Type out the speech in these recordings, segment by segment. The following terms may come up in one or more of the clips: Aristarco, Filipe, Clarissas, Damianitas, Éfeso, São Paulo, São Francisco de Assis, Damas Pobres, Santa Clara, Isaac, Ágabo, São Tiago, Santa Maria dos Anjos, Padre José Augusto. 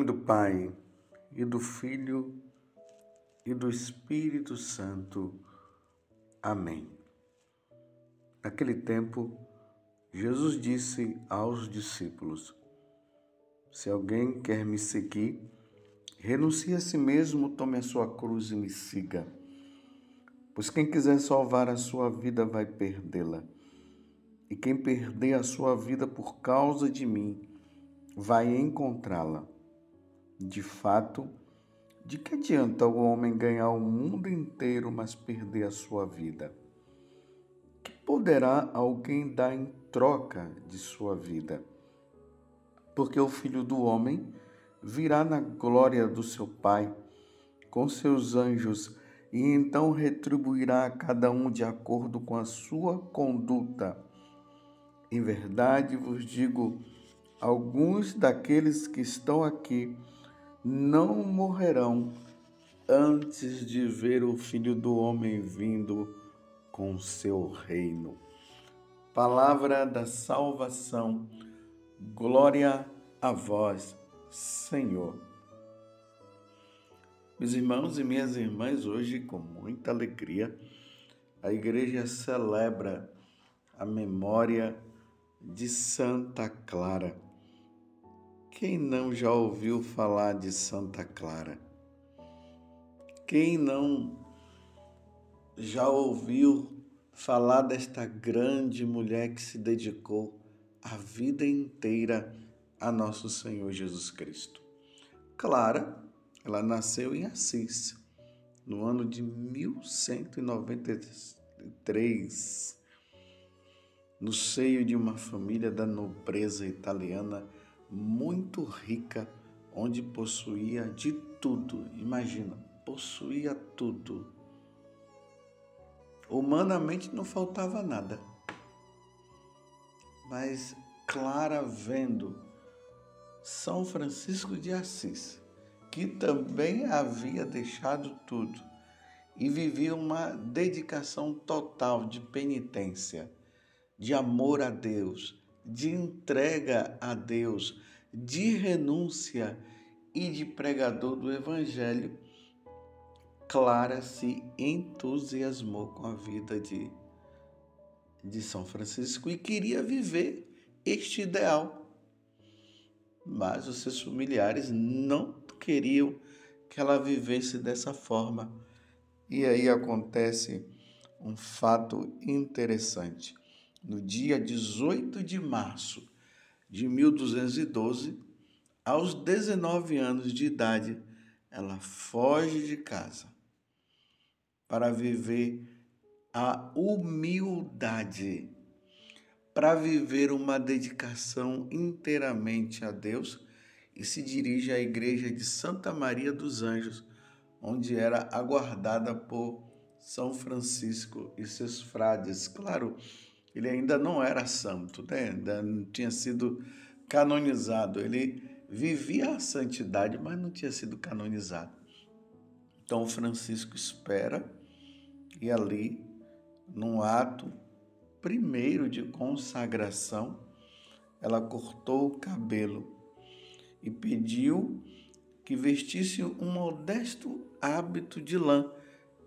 nome do Pai, e do Filho, e do Espírito Santo. Amém. Naquele tempo, Jesus disse aos discípulos: se alguém quer me seguir, renuncie a si mesmo, tome a sua cruz e me siga. Pois quem quiser salvar a sua vida vai perdê-la. E quem perder a sua vida por causa de mim vai encontrá-la. De fato, de que adianta o homem ganhar o mundo inteiro, mas perder a sua vida? Que poderá alguém dar em troca de sua vida? Porque o Filho do Homem virá na glória do seu Pai, com seus anjos, e então retribuirá a cada um de acordo com a sua conduta. Em verdade vos digo, alguns daqueles que estão aqui não morrerão antes de ver o Filho do Homem vindo com seu reino. Palavra da salvação. Glória a vós, Senhor. Meus irmãos e minhas irmãs, hoje, com muita alegria, a Igreja celebra a memória de Santa Clara. Quem não já ouviu falar de Santa Clara? Quem não já ouviu falar desta grande mulher que se dedicou a vida inteira a nosso Senhor Jesus Cristo? Clara, ela nasceu em Assis, no ano de 1193, no seio de uma família da nobreza italiana muito rica, onde possuía de tudo. Imagina, possuía tudo. Humanamente não faltava nada. Mas Clara, vendo São Francisco de Assis, que também havia deixado tudo e vivia uma dedicação total de penitência, de amor a Deus, de entrega a Deus, de renúncia e de pregador do Evangelho, Clara se entusiasmou com a vida de São Francisco e queria viver este ideal. Mas os seus familiares não queriam que ela vivesse dessa forma. E aí acontece um fato interessante. No dia 18 de março de 1212, aos 19 anos de idade, ela foge de casa para viver a humildade, para viver uma dedicação inteiramente a Deus, e se dirige à igreja de Santa Maria dos Anjos, onde era aguardada por São Francisco e seus frades. Claro, ele ainda não era santo, né? Ainda não tinha sido canonizado. Ele vivia a santidade, mas não tinha sido canonizado. Então Francisco espera, e ali, num ato primeiro de consagração, ela cortou o cabelo e pediu que vestisse um modesto hábito de lã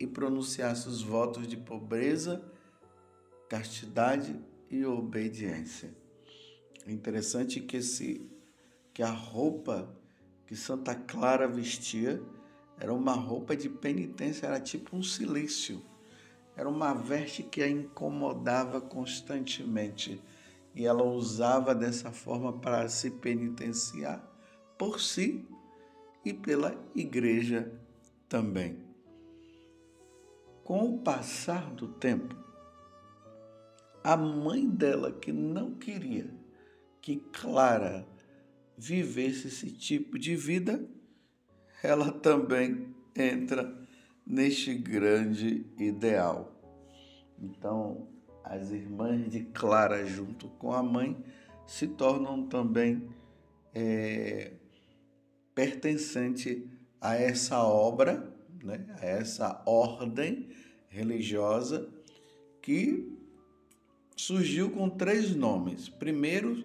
e pronunciasse os votos de pobreza, castidade e obediência. É interessante que a roupa que Santa Clara vestia era uma roupa de penitência, era tipo um silício. Era uma veste que a incomodava constantemente, e ela usava dessa forma para se penitenciar por si e pela igreja também. Com o passar do tempo, a mãe dela, que não queria que Clara vivesse esse tipo de vida, ela também entra neste grande ideal. Então, as irmãs de Clara, junto com a mãe, se tornam também pertencentes a essa obra, né? A essa ordem religiosa que surgiu com três nomes. Primeiro,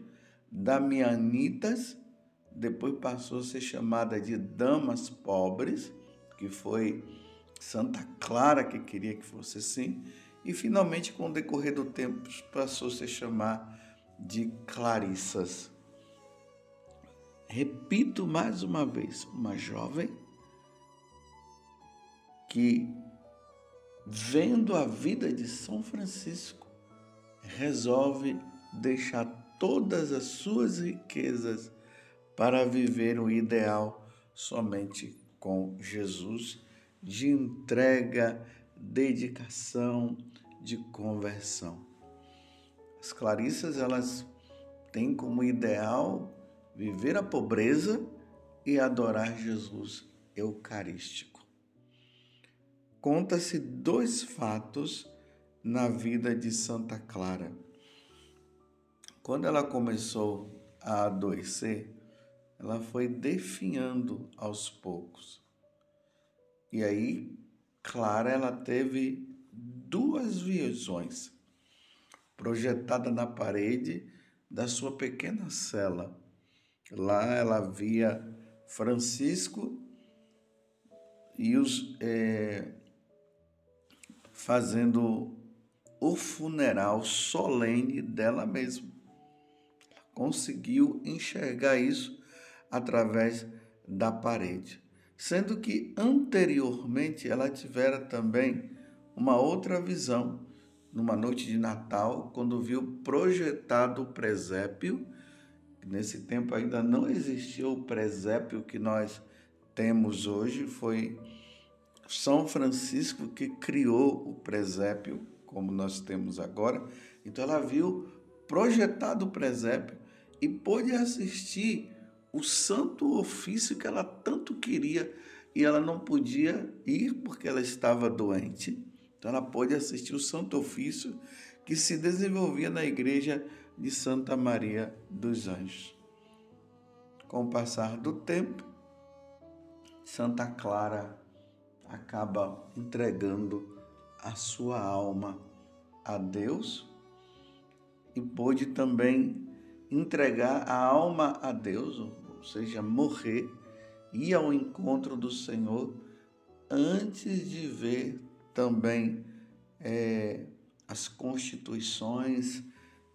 Damianitas, depois passou a ser chamada de Damas Pobres, que foi Santa Clara que queria que fosse assim, e finalmente, com o decorrer do tempo, passou a se chamar de Clarissas. Repito mais uma vez, uma jovem que, vendo a vida de São Francisco, resolve deixar todas as suas riquezas para viver o ideal somente com Jesus, de entrega, dedicação, de conversão. As Clarissas, elas têm como ideal viver a pobreza e adorar Jesus eucarístico. Conta-se dois fatos na vida de Santa Clara. Quando ela começou a adoecer, ela foi definhando aos poucos. E aí, Clara, ela teve duas visões projetada na parede da sua pequena cela. Lá ela via Francisco e fazendo o funeral solene dela mesma. Ela conseguiu enxergar isso através da parede, sendo que anteriormente ela tivera também uma outra visão, numa noite de Natal, quando viu projetado o presépio. Nesse tempo ainda não existia o presépio que nós temos hoje, foi São Francisco que criou o presépio, como nós temos agora. Então ela viu projetado o presépio e pôde assistir o santo ofício que ela tanto queria, e ela não podia ir porque ela estava doente. Então ela pôde assistir o santo ofício que se desenvolvia na igreja de Santa Maria dos Anjos. Com o passar do tempo, Santa Clara acaba entregando a sua alma a Deus e pôde também entregar a alma a Deus, ou seja, morrer, ir ao encontro do Senhor antes de ver também as constituições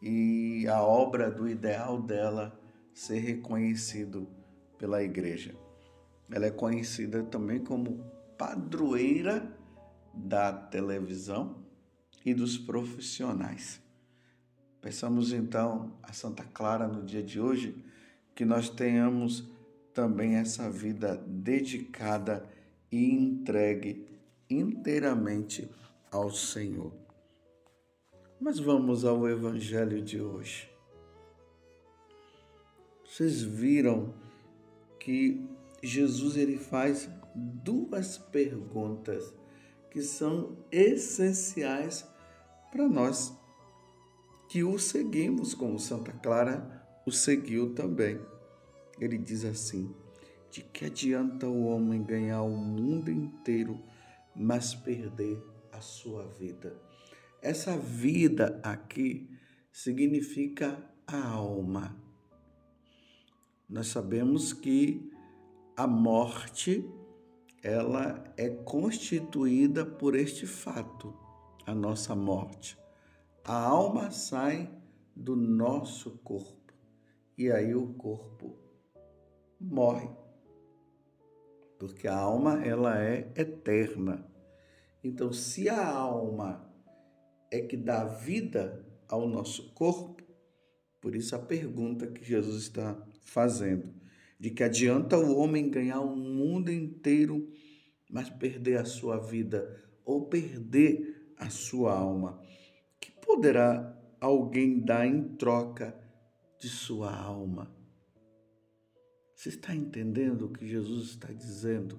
e a obra do ideal dela ser reconhecido pela igreja. Ela é conhecida também como padroeira da televisão e dos profissionais. Peçamos então a Santa Clara no dia de hoje que nós tenhamos também essa vida dedicada e entregue inteiramente ao Senhor. Mas vamos ao Evangelho de hoje. Vocês viram que Jesus ele faz duas perguntas que são essenciais para nós que o seguimos, como Santa Clara o seguiu também. Ele diz assim: de que adianta o homem ganhar o mundo inteiro, mas perder a sua vida? Essa vida aqui significa a alma. Nós sabemos que a morte, ela é constituída por este fato, a nossa morte. A alma sai do nosso corpo e aí o corpo morre, porque a alma ela é eterna. Então, se a alma é que dá vida ao nosso corpo, por isso a pergunta que Jesus está fazendo, de que adianta o homem ganhar o mundo inteiro, mas perder a sua vida ou perder a sua alma? Que poderá alguém dar em troca de sua alma? Você está entendendo o que Jesus está dizendo?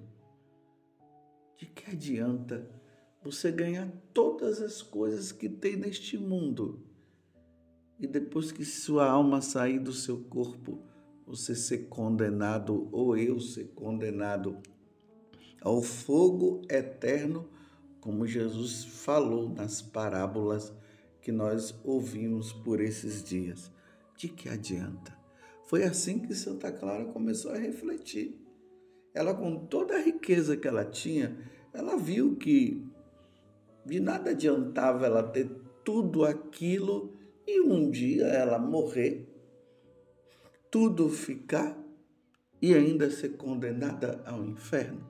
De que adianta você ganhar todas as coisas que tem neste mundo e depois que sua alma sair do seu corpo, você ser condenado, ou eu ser condenado ao fogo eterno, como Jesus falou nas parábolas que nós ouvimos por esses dias? De que adianta? Foi assim que Santa Clara começou a refletir. Ela, com toda a riqueza que ela tinha, ela viu que de nada adiantava ela ter tudo aquilo e um dia ela morrer, tudo ficar e ainda ser condenada ao inferno.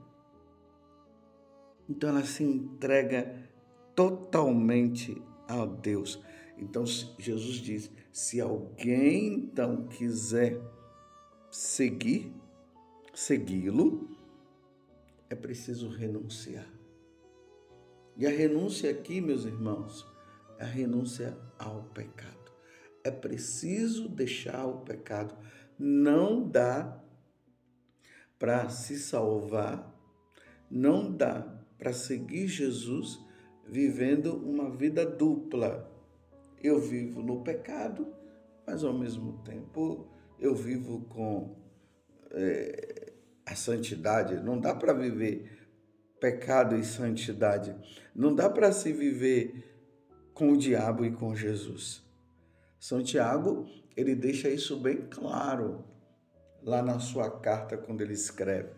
Então ela se entrega totalmente a Deus. Então Jesus diz, se alguém então quiser segui-lo, é preciso renunciar. E a renúncia aqui, meus irmãos, é a renúncia ao pecado. É preciso deixar o pecado. Não dá para se salvar, não dá para seguir Jesus vivendo uma vida dupla. Eu vivo no pecado, mas ao mesmo tempo eu vivo com a santidade. Não dá para viver pecado e santidade. Não dá para se viver com o diabo e com Jesus. São Tiago, ele deixa isso bem claro lá na sua carta quando ele escreve.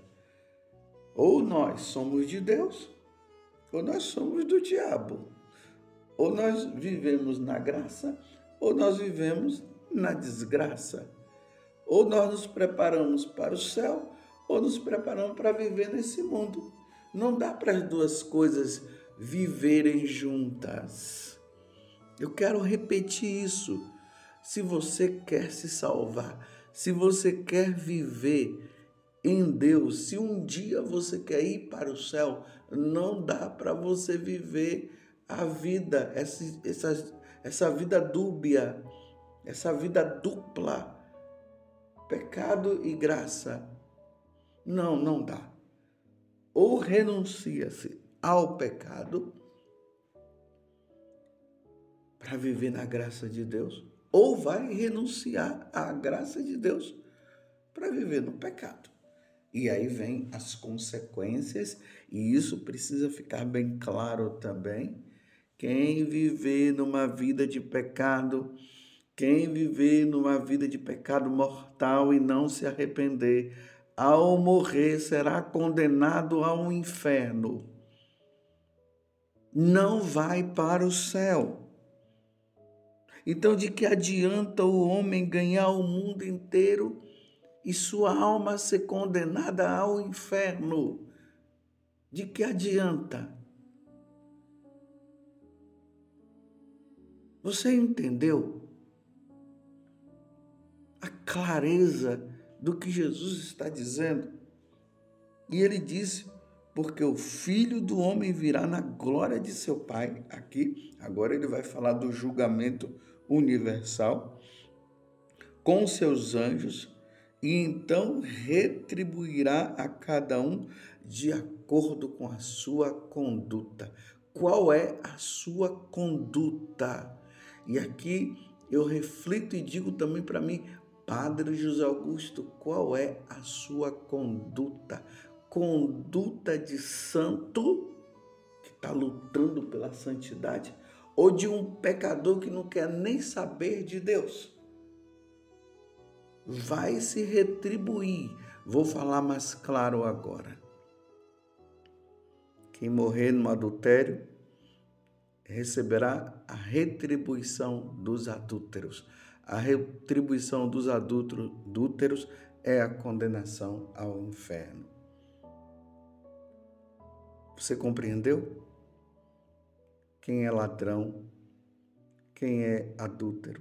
Ou nós somos de Deus, ou nós somos do diabo. Ou nós vivemos na graça, ou nós vivemos na desgraça. Ou nós nos preparamos para o céu, ou nos preparamos para viver nesse mundo. Não dá para as duas coisas viverem juntas. Eu quero repetir isso. Se você quer se salvar, se você quer viver em Deus, se um dia você quer ir para o céu, não dá para você viver a vida, essa vida dúbia, essa vida dupla, pecado e graça. Não dá. Ou renuncia-se ao pecado para viver na graça de Deus, ou vai renunciar à graça de Deus para viver no pecado. E aí vem as consequências, e isso precisa ficar bem claro também. Quem viver numa vida de pecado, quem viver numa vida de pecado mortal e não se arrepender, ao morrer será condenado ao inferno. Não vai para o céu. Então, de que adianta o homem ganhar o mundo inteiro e sua alma ser condenada ao inferno? De que adianta? Você entendeu a clareza do que Jesus está dizendo? E ele disse, porque o Filho do Homem virá na glória de seu Pai. Aqui, agora ele vai falar do julgamento universal com seus anjos, e então retribuirá a cada um de acordo com a sua conduta. Qual é a sua conduta? E aqui eu reflito e digo também para mim, Padre José Augusto, qual é a sua conduta? Conduta de santo que está lutando pela santidade, ou de um pecador que não quer nem saber de Deus? Vai se retribuir. Vou falar mais claro agora. Quem morrer no adultério receberá a retribuição dos adúlteros. A retribuição dos adúlteros é a condenação ao inferno. Você compreendeu? Quem é ladrão? Quem é adúltero?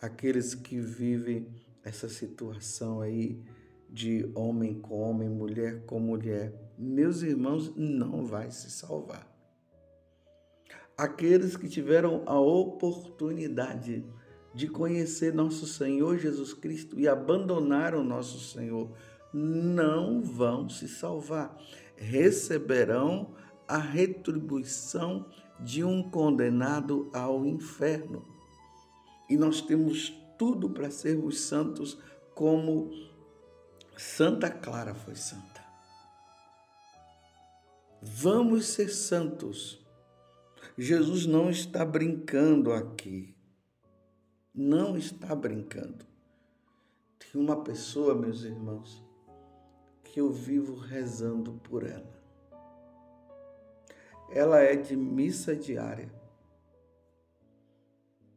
Aqueles que vivem essa situação aí de homem com homem, mulher com mulher, meus irmãos, não vai se salvar. Aqueles que tiveram a oportunidade de conhecer nosso Senhor Jesus Cristo e abandonaram nosso Senhor, não vão se salvar. Receberão a retribuição de um condenado ao inferno. E nós temos tudo para sermos santos como Santa Clara foi santa. Vamos ser santos. Jesus não está brincando aqui. Não está brincando. que uma pessoa, meus irmãos, que eu vivo rezando por ela. Ela é de missa diária.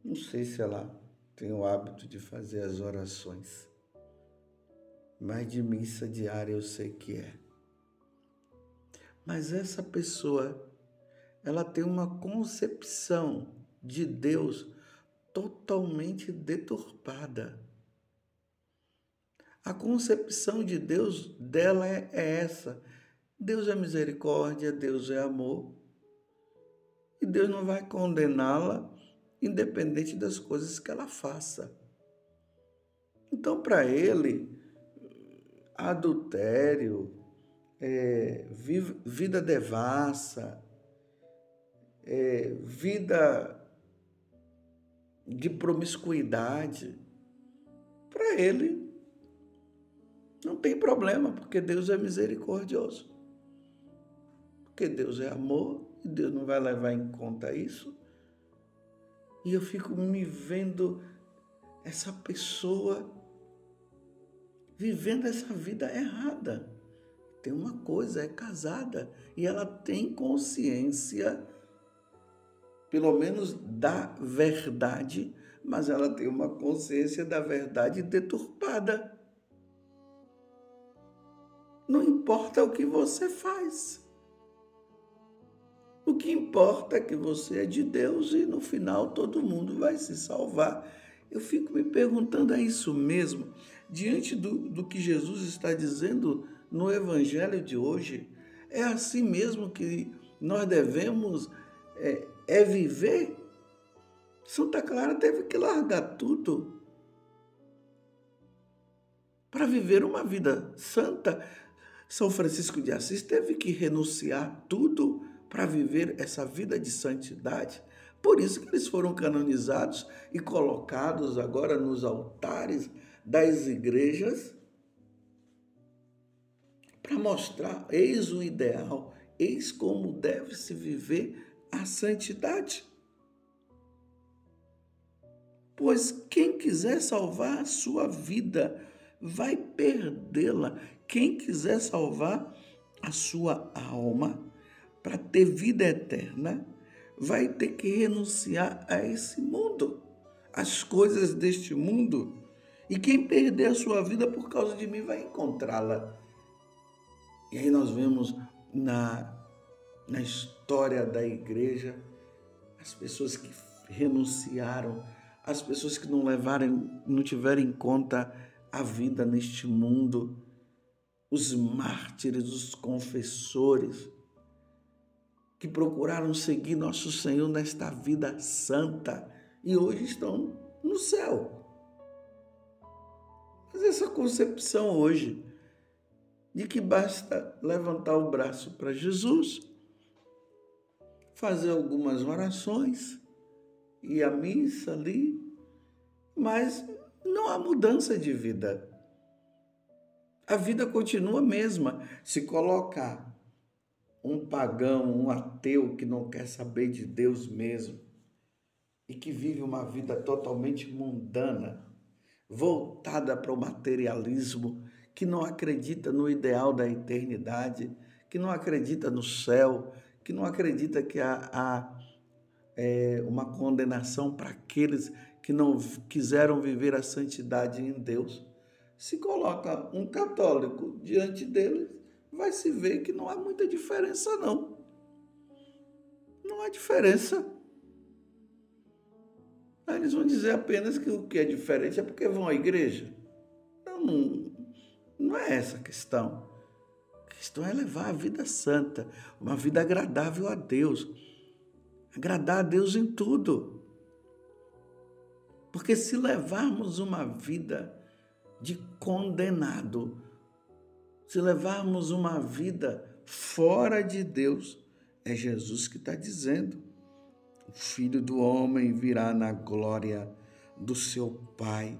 Não sei se ela tem o hábito de fazer as orações, mas de missa diária eu sei que é. Mas essa pessoa, ela tem uma concepção de Deus totalmente deturpada. A concepção de Deus dela é essa. Deus é misericórdia, Deus é amor. E Deus não vai condená-la, independente das coisas que ela faça. Então, para ele, adultério, vida devassa, vida de promiscuidade, para ele não tem problema, porque Deus é misericordioso, porque Deus é amor e Deus não vai levar em conta isso. E eu fico me vendo essa pessoa vivendo essa vida errada. Tem uma coisa, é casada, e ela tem consciência, pelo menos da verdade, mas ela tem uma consciência da verdade deturpada. Não importa o que você faz. O que importa é que você é de Deus e no final todo mundo vai se salvar. Eu fico me perguntando, é isso mesmo? Diante do que Jesus está dizendo no Evangelho de hoje, é assim mesmo que nós devemos viver? Santa Clara teve que largar tudo para viver uma vida santa. São Francisco de Assis teve que renunciar tudo para viver essa vida de santidade. Por isso que eles foram canonizados e colocados agora nos altares das igrejas, para mostrar, eis o ideal, eis como deve-se viver a santidade. Pois quem quiser salvar a sua vida vai perdê-la. Quem quiser salvar a sua alma para ter vida eterna vai ter que renunciar a esse mundo, às coisas deste mundo. E quem perder a sua vida por causa de mim vai encontrá-la. E aí nós vemos na história da igreja as pessoas que renunciaram, as pessoas que não tiveram em conta a vida neste mundo, os mártires, os confessores, que procuraram seguir nosso Senhor nesta vida santa e hoje estão no céu. Mas essa concepção hoje de que basta levantar o braço para Jesus, fazer algumas orações e a missa ali, mas não há mudança de vida. A vida continua a mesma. Se colocar um pagão, um ateu que não quer saber de Deus mesmo e que vive uma vida totalmente mundana, voltada para o materialismo, que não acredita no ideal da eternidade, que não acredita no céu, que não acredita que há uma condenação para aqueles que não quiseram viver a santidade em Deus. Se coloca um católico diante deles, vai se ver que não há muita diferença, não. Não há diferença. Aí eles vão dizer apenas que o que é diferente é porque vão à igreja. Não é essa a questão. A questão é levar a vida santa, uma vida agradável a Deus. Agradar a Deus em tudo. Porque se levarmos uma vida de condenado, se levarmos uma vida fora de Deus, é Jesus que está dizendo: o Filho do Homem virá na glória do seu Pai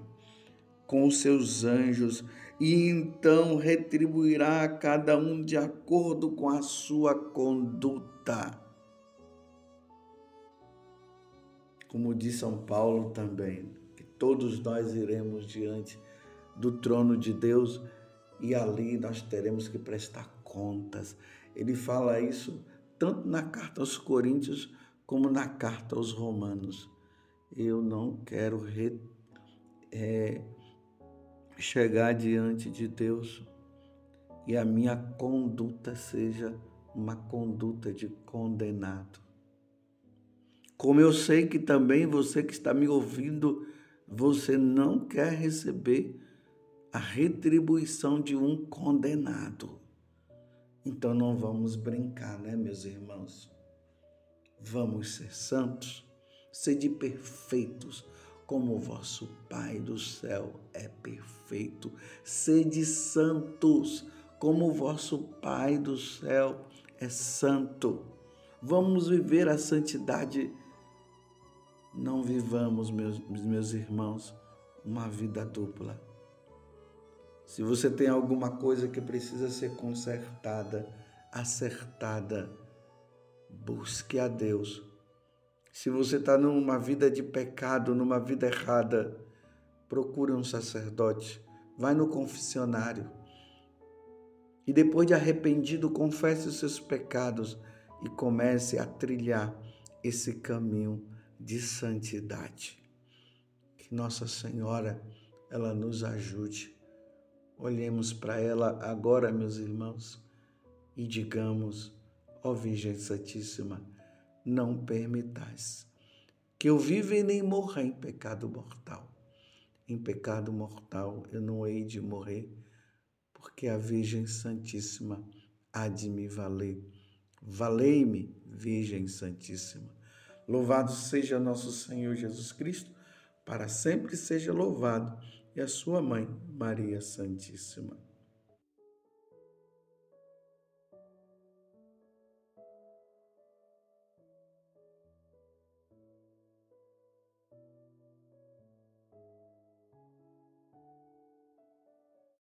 com os seus anjos, e então retribuirá a cada um de acordo com a sua conduta. Como diz São Paulo também, que todos nós iremos diante do trono de Deus, e ali nós teremos que prestar contas. Ele fala isso tanto na carta aos Coríntios como na carta aos Romanos. Eu não quero chegar diante de Deus e a minha conduta seja uma conduta de condenado. Como eu sei que também você que está me ouvindo, você não quer receber a retribuição de um condenado. Então não vamos brincar, né, meus irmãos? Vamos ser santos, sede perfeitos, como o vosso Pai do céu é perfeito. Sede santos, como o vosso Pai do céu é santo. Vamos viver a santidade. Não vivamos, meus irmãos, uma vida dupla. Se você tem alguma coisa que precisa ser consertada, acertada, busque a Deus. Se você está numa vida de pecado, numa vida errada, procure um sacerdote, vai no confessionário. E depois de arrependido, confesse os seus pecados e comece a trilhar esse caminho de santidade. Que Nossa Senhora, ela nos ajude. Olhemos para ela agora, meus irmãos, e digamos: ó Virgem Santíssima, não permitais que eu viva e nem morra em pecado mortal. Em pecado mortal eu não hei de morrer, porque a Virgem Santíssima há de me valer. Valei-me, Virgem Santíssima. Louvado seja nosso Senhor Jesus Cristo, para sempre seja louvado, e a sua mãe, Maria Santíssima.